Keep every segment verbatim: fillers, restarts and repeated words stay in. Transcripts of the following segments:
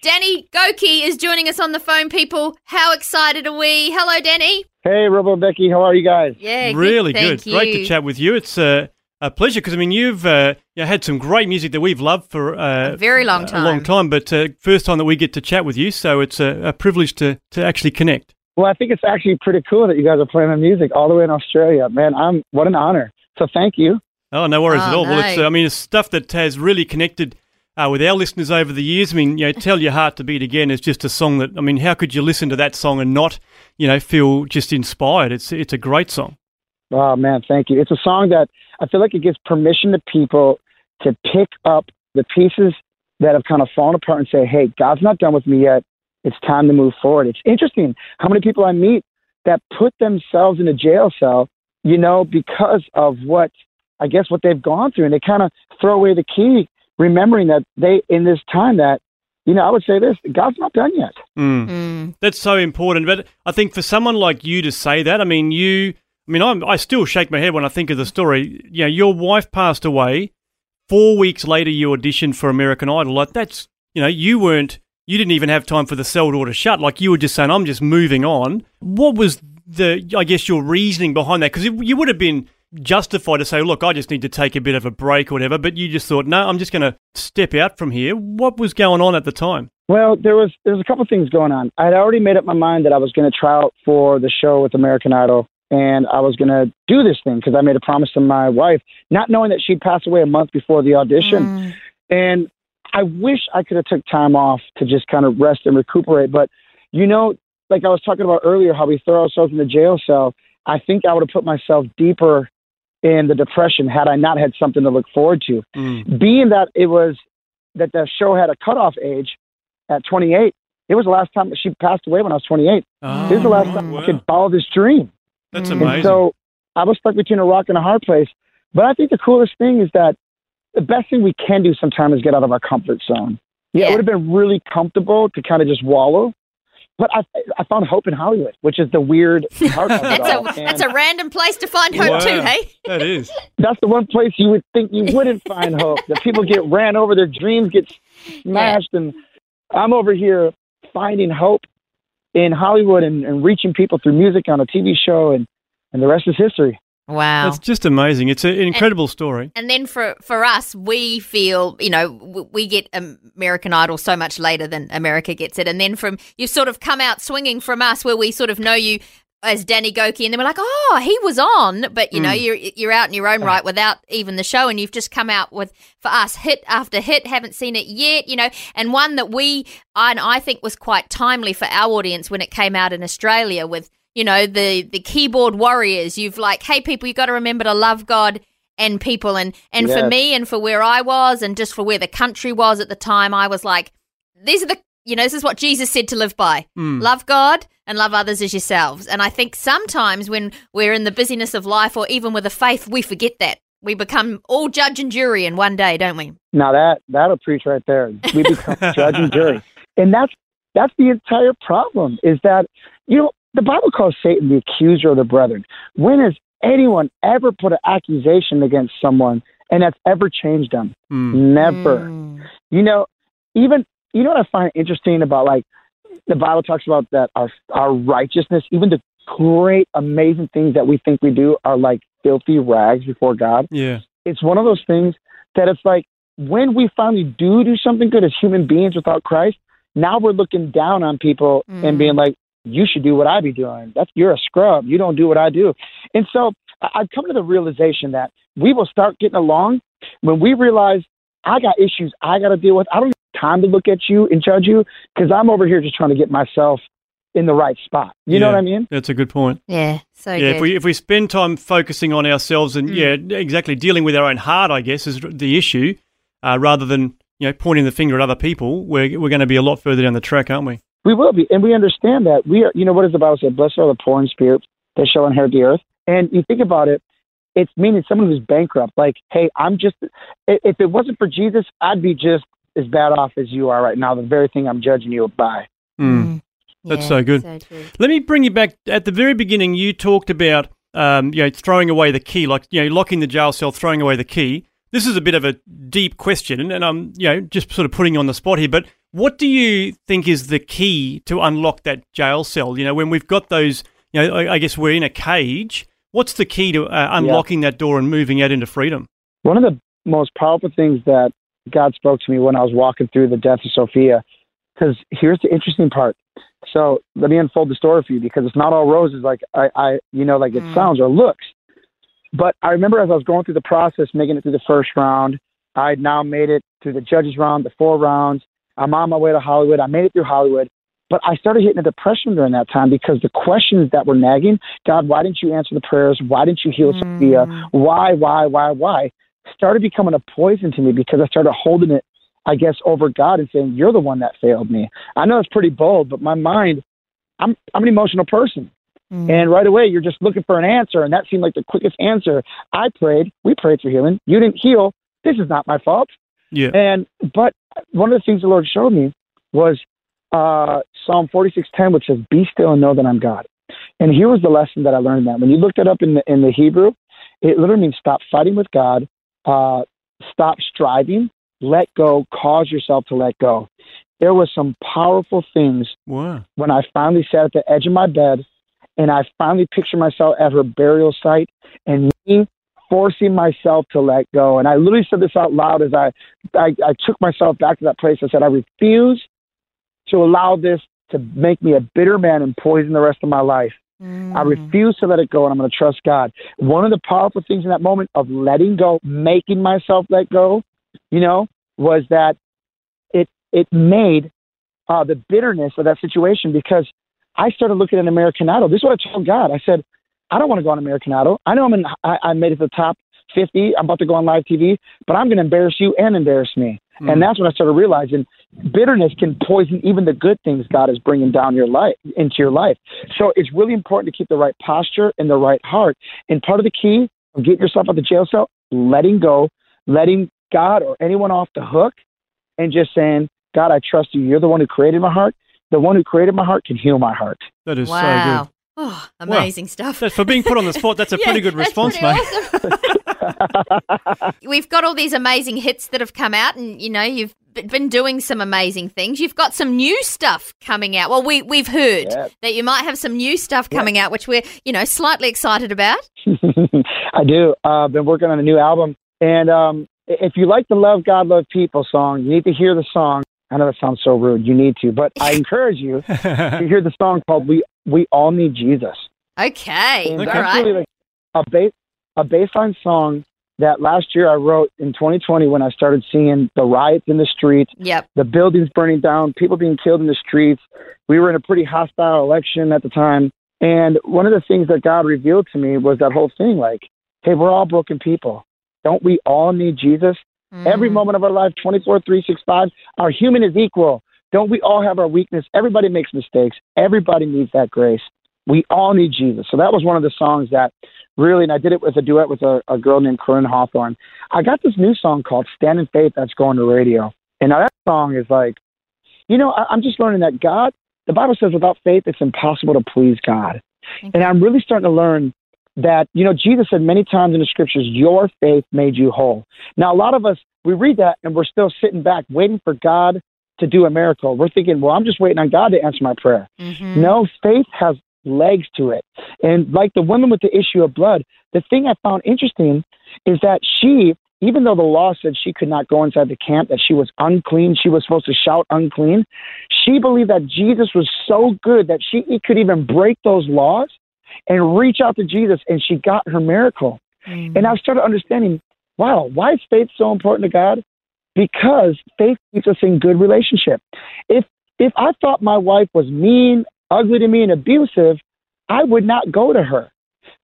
Danny Gokey is joining us on the phone, people. How excited are we? Hello, Danny. Hey, Robbo, Becky. How are you guys? Yeah, really good. good. Great to chat with you. It's uh, a pleasure because I mean you've uh, you know, had some great music that we've loved for uh, a very long time, a long time. But uh, first time that we get to chat with you, so it's a, a privilege to to actually connect. Well, I think it's actually pretty cool that you guys are playing my music all the way in Australia, man. I'm what an honor. So thank you. Oh, no worries oh, at all. No. Well, it's uh, I mean it's stuff that has really connected. Uh, with our listeners over the years, I mean, you know, Tell Your Heart to Beat Again is just a song that, I mean, how could you listen to that song and not, you know, feel just inspired? It's it's a great song. Oh, man, thank you. It's a song that I feel like it gives permission to people to pick up the pieces that have kind of fallen apart and say, hey, God's not done with me yet. It's time to move forward. It's interesting how many people I meet that put themselves in a jail cell, you know, because of what, I guess, what they've gone through. And they kind of throw away the key, remembering that they, in this time that, you know, I would say this, God's not done yet. Mm. Mm. That's so important. But I think for someone like you to say that, I mean, you, I mean, I'm, I still shake my head when I think of the story. You know, your wife passed away. Four weeks later, you auditioned for American Idol. Like that's, you know, you weren't, you didn't even have time for the cell door to shut. Like you were just saying, I'm just moving on. What was the, I guess, your reasoning behind that? Because you would have been justified to say, look, I just need to take a bit of a break or whatever, but you just thought, no, I'm just going to step out from here. What was going on at the time? Well, there was there was a couple of things going on. I'd already made up my mind that I was going to try out for the show with American Idol, and I was going to do this thing because I made a promise to my wife, not knowing that she'd passed away a month before the audition. Mm. And I wish I could have took time off to just kind of rest and recuperate. But, you know, like I was talking about earlier, how we throw ourselves in the jail cell, I think I would have put myself deeper in the depression had I not had something to look forward to. Mm. Being that it was that the show had a cutoff age at twenty-eight, it was the last time that she passed away when I was twenty-eight. Oh, it was the last time wow. I could follow this dream. That's amazing. And so I was stuck between a rock and a hard place. But I think the coolest thing is that the best thing we can do sometimes is get out of our comfort zone. Yeah, yeah. It would have been really comfortable to kind of just wallow. But I, I found hope in Hollywood, which is the weird part of it. that's, all. A, that's a random place to find hope wow, too, hey? That is. That's the one place you would think you wouldn't find hope, that people get ran over, their dreams get smashed. Yeah. And I'm over here finding hope in Hollywood and, and reaching people through music on a T V show, and, and the rest is history. Wow. That's just amazing. It's an incredible and, story. And then for, for us, we feel, you know, we get American Idol so much later than America gets it. And then from you've sort of come out swinging from us where we sort of know you as Danny Gokey and then we're like, oh, he was on. But, you mm. know, you're, you're out in your own right without even the show and you've just come out with, for us, hit after hit, haven't seen it yet, you know, and one that we, and I think was quite timely for our audience when it came out in Australia with, you know, the, the keyboard warriors. You've like, hey, people, you've got to remember to love God and people. And, and yes. for me and for where I was and just for where the country was at the time, I was like, these are the, you know, this is what Jesus said to live by. Mm. Love God and love others as yourselves. And I think sometimes when we're in the busyness of life or even with a faith, we forget that. We become all judge and jury in one day, don't we? Now that, that'll preach right there. We become judge and jury. And that's, that's the entire problem is that, you know, the Bible calls Satan the accuser of the brethren. When has anyone ever put an accusation against someone and that's ever changed them? Mm. Never. Mm. You know, even, you know what I find interesting about like, the Bible talks about that our, our righteousness, even the great, amazing things that we think we do are like filthy rags before God. Yeah. It's one of those things that it's like, when we finally do do something good as human beings without Christ, now we're looking down on people mm. and being like, you should do what I be doing. That's you're a scrub. You don't do what I do. And so I've come to the realization that we will start getting along when we realize I got issues I got to deal with. I don't have time to look at you and judge you because I'm over here just trying to get myself in the right spot. You yeah, know what I mean? That's a good point. Yeah, so yeah, good. If we, if we spend time focusing on ourselves and, mm. yeah, exactly, dealing with our own heart, I guess, is the issue uh, rather than you know, pointing the finger at other people, we're, we're going to be a lot further down the track, aren't we? We will be, and we understand that. We are, you know, what does the Bible say? Blessed are the poor in spirit, they shall inherit the earth. And you think about it, it's meaning someone who's bankrupt. Like, hey, I'm just, if it wasn't for Jesus, I'd be just as bad off as you are right now, the very thing I'm judging you by. Mm. Yeah, that's so good. So let me bring you back. At the very beginning, you talked about um, you know, throwing away the key, like, you know, locking the jail cell, throwing away the key. This is a bit of a deep question, and I'm, you know, just sort of putting you on the spot here, but what do you think is the key to unlock that jail cell? You know, when we've got those, you know, I, I guess we're in a cage, what's the key to uh, unlocking yeah. that door and moving out into freedom? One of the most powerful things that God spoke to me when I was walking through the death of Sophia, because here's the interesting part. So let me unfold the story for you, because it's not all roses like I, I you know, like it mm. sounds or looks. But I remember as I was going through the process, making it through the first round, I had now made it through the judges round, the four rounds. I'm on my way to Hollywood. I made it through Hollywood. But I started hitting a depression during that time because the questions that were nagging, God, why didn't you answer the prayers? Why didn't you heal mm. Sophia? Why, why, why, why? Started becoming a poison to me because I started holding it, I guess, over God and saying, you're the one that failed me. I know it's pretty bold, but my mind, I'm I'm an emotional person. Mm. And right away, you're just looking for an answer. And that seemed like the quickest answer. I prayed. We prayed for healing. You didn't heal. This is not my fault. Yeah. And but one of the things the Lord showed me was uh, Psalm forty-six ten, which says, be still and know that I'm God. And here was the lesson that I learned that. When you looked it up in the, in the Hebrew, it literally means stop fighting with God, uh, stop striving, let go, cause yourself to let go. There was some powerful things wow. when I finally sat at the edge of my bed and I finally pictured myself at her burial site and me forcing myself to let go. And I literally said this out loud as I, I, I took myself back to that place. I said, I refuse to allow this to make me a bitter man and poison the rest of my life. Mm. I refuse to let it go, and I'm going to trust God. One of the powerful things in that moment of letting go, making myself let go, you know, was that it, it made uh, the bitterness of that situation, because I started looking at American Idol. This is what I told God. I said, I don't want to go on American Idol. I know I'm in, I, I made it to the top fifty. I'm about to go on live T V, but I'm going to embarrass you and embarrass me. Mm. And that's when I started realizing bitterness can poison even the good things God is bringing down your life, into your life. So it's really important to keep the right posture and the right heart. And part of the key of getting yourself out of the jail cell, letting go, letting God or anyone off the hook, and just saying, God, I trust you. You're the one who created my heart. The one who created my heart can heal my heart. That is wow. so good. Oh, amazing wow. stuff. That's for being put on the spot, that's a yeah, pretty good response, pretty mate. Awesome. We've got all these amazing hits that have come out, and, you know, you've been doing some amazing things. You've got some new stuff coming out. Well, we, we've heard yeah. that you might have some new stuff coming yeah. out, which we're, you know, slightly excited about. I do. Uh, I've been working on a new album, and um, if you like the Love God, Love People song, you need to hear the song. I know that sounds so rude. You need to, but I encourage you to hear the song called "We We All Need Jesus." Okay, and all that's right. Really like a bass, a baseline song that last year I wrote in twenty twenty when I started seeing the riots in the streets, yep. the buildings burning down, people being killed in the streets. We were in a pretty hostile election at the time, and one of the things that God revealed to me was that whole thing, like, "Hey, we're all broken people. Don't we all need Jesus?" Mm. Every moment of our life, twenty-four, three sixty-five, our human is equal. Don't we all have our weakness? Everybody makes mistakes. Everybody needs that grace. We all need Jesus. So that was one of the songs that really, and I did it with a duet with a, a girl named Corinne Hawthorne. I got this new song called Stand in Faith that's going to radio. And now that song is like, you know, I, I'm just learning that God, the Bible says without faith, it's impossible to please God. Okay. And I'm really starting to learn that, you know, Jesus said many times in the scriptures, your faith made you whole. Now, a lot of us, we read that and we're still sitting back waiting for God to do a miracle. We're thinking, well, I'm just waiting on God to answer my prayer. Mm-hmm. No, faith has legs to it. And like the woman with the issue of blood, the thing I found interesting is that she, even though the law said she could not go inside the camp, that she was unclean, she was supposed to shout unclean, she believed that Jesus was so good that she could even break those laws and reach out to Jesus, and she got her miracle. Mm. And I started understanding, wow, why is faith so important to God? Because faith keeps us in good relationship. If if I thought my wife was mean, ugly to me, and abusive, I would not go to her.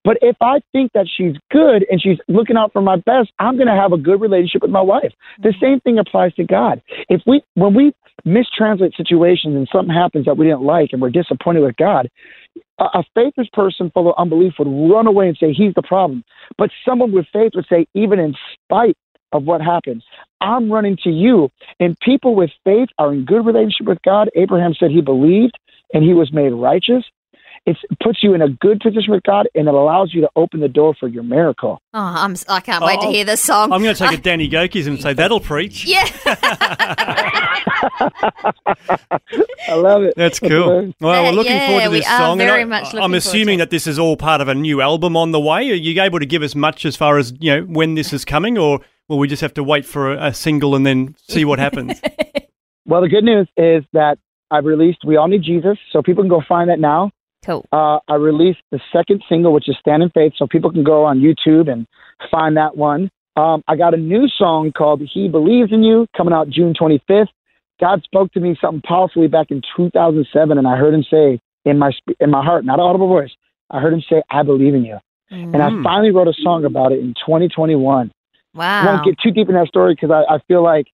But if I think that she's good and she's looking out for my best, I'm going to have a good relationship with my wife. The same thing applies to God. If we, when we mistranslate situations and something happens that we didn't like and we're disappointed with God, a, a faithless person full of unbelief would run away and say, he's the problem. But someone with faith would say, even in spite of what happens, I'm running to you. And people with faith are in good relationship with God. Abraham said he believed and he was made righteous. It puts you in a good position with God, and it allows you to open the door for your miracle. Oh, I'm, I can't oh, wait to hear this song. I'm going to take I, a Danny Gokey's and say, that'll preach. Yeah. I love it. That's cool. Well, we're looking yeah, forward to this we are song. Very and I, much I'm assuming that this is all part of a new album on the way. Are you able to give us much as far as, you know, when this is coming, or will we just have to wait for a, a single and then see what happens? Well, the good news is that I've released We All Need Jesus, so people can go find that now. Cool. Uh, I released the second single, which is Stand in Faith, so people can go on YouTube and find that one. Um, I got a new song called He Believes in You coming out June twenty-fifth. God spoke to me something powerfully back in two thousand seven, and I heard him say in my in my heart, not an audible voice, I heard him say, I believe in you. Mm. And I finally wrote a song about it in twenty twenty-one. Wow. I won't get too deep in that story because I, I feel like,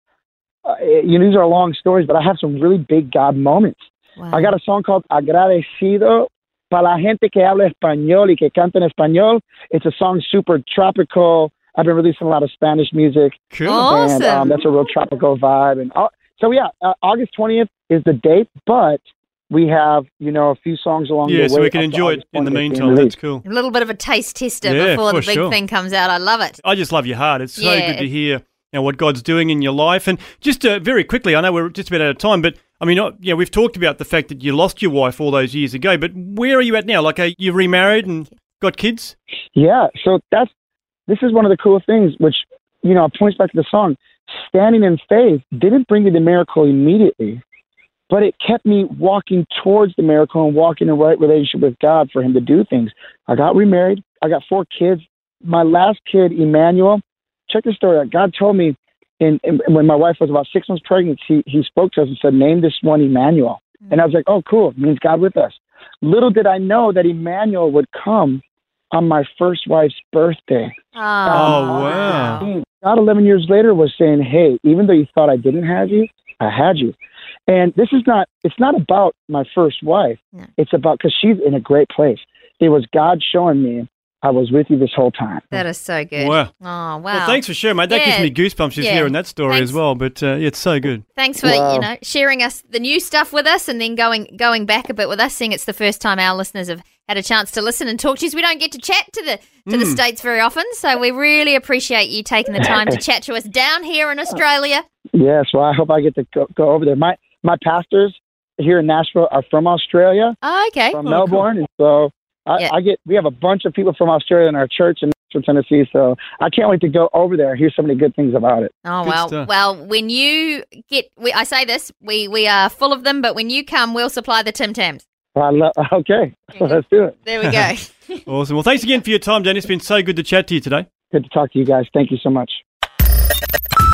uh, you know, these are long stories, but I have some really big God moments. Wow. I got a song called Agradecido. Para la gente que habla español y que canta en español, it's a song super tropical. I've been releasing a lot of Spanish music. Cool. Awesome. And, um, that's a real tropical vibe. And uh, So, yeah, uh, August twentieth is the date, but we have, you know, a few songs along yeah, the way. Yeah, so we can enjoy it in the meantime. That's cool. A little bit of a taste tester yeah, before the big sure. thing comes out. I love it. I just love your heart. It's so yeah. good to hear. Now, what God's doing in your life. And just uh, very quickly, I know we're just about out of time, but I mean, yeah, you know, we've talked about the fact that you lost your wife all those years ago, but where are you at now? Like, are you remarried and got kids? Yeah, so that's, this is one of the cool things, which, you know, points back to the song. Standing in faith didn't bring me the miracle immediately, but it kept me walking towards the miracle and walking in the right relationship with God for him to do things. I got remarried. I got four kids. My last kid, Emmanuel, check this story out. God told me in, in, when my wife was about six months pregnant, he, he spoke to us and said, name this one Emmanuel. Mm-hmm. And I was like, oh, cool. It means God with us. Little did I know that Emmanuel would come on my first wife's birthday. Oh, um, wow. God, eleven years later, was saying, hey, even though you thought I didn't have you, I had you. And this is not, it's not about my first wife. No. It's about, because she's in a great place. It was God showing me I was with you this whole time. That is so good. Wow. Oh, wow. Well, thanks for sharing, mate. That yeah. gives me goosebumps just yeah. hearing that story thanks. as well, but uh, it's so good. Thanks for, wow. you know, sharing us the new stuff with us and then going going back a bit with us, seeing it's the first time our listeners have had a chance to listen and talk to you. We don't get to chat to the to mm. the States very often, so we really appreciate you taking the time to chat to us down here in Australia. Yes, well, I hope I get to go, go over there. My, my pastors here in Nashville are from Australia. Oh, okay. From oh, Melbourne, cool. and so... I, yeah. I get. We have a bunch of people from Australia in our church in Nashville, Tennessee, so I can't wait to go over there and hear so many good things about it. Oh, well, wow. well, when you get, we, I say this, we, we are full of them, but when you come, we'll supply the Tim Tams. I lo- okay, yeah. let's do it. There we go. Awesome. Well, thanks again for your time, Dan. It's been so good to chat to you today. Good to talk to you guys. Thank you so much.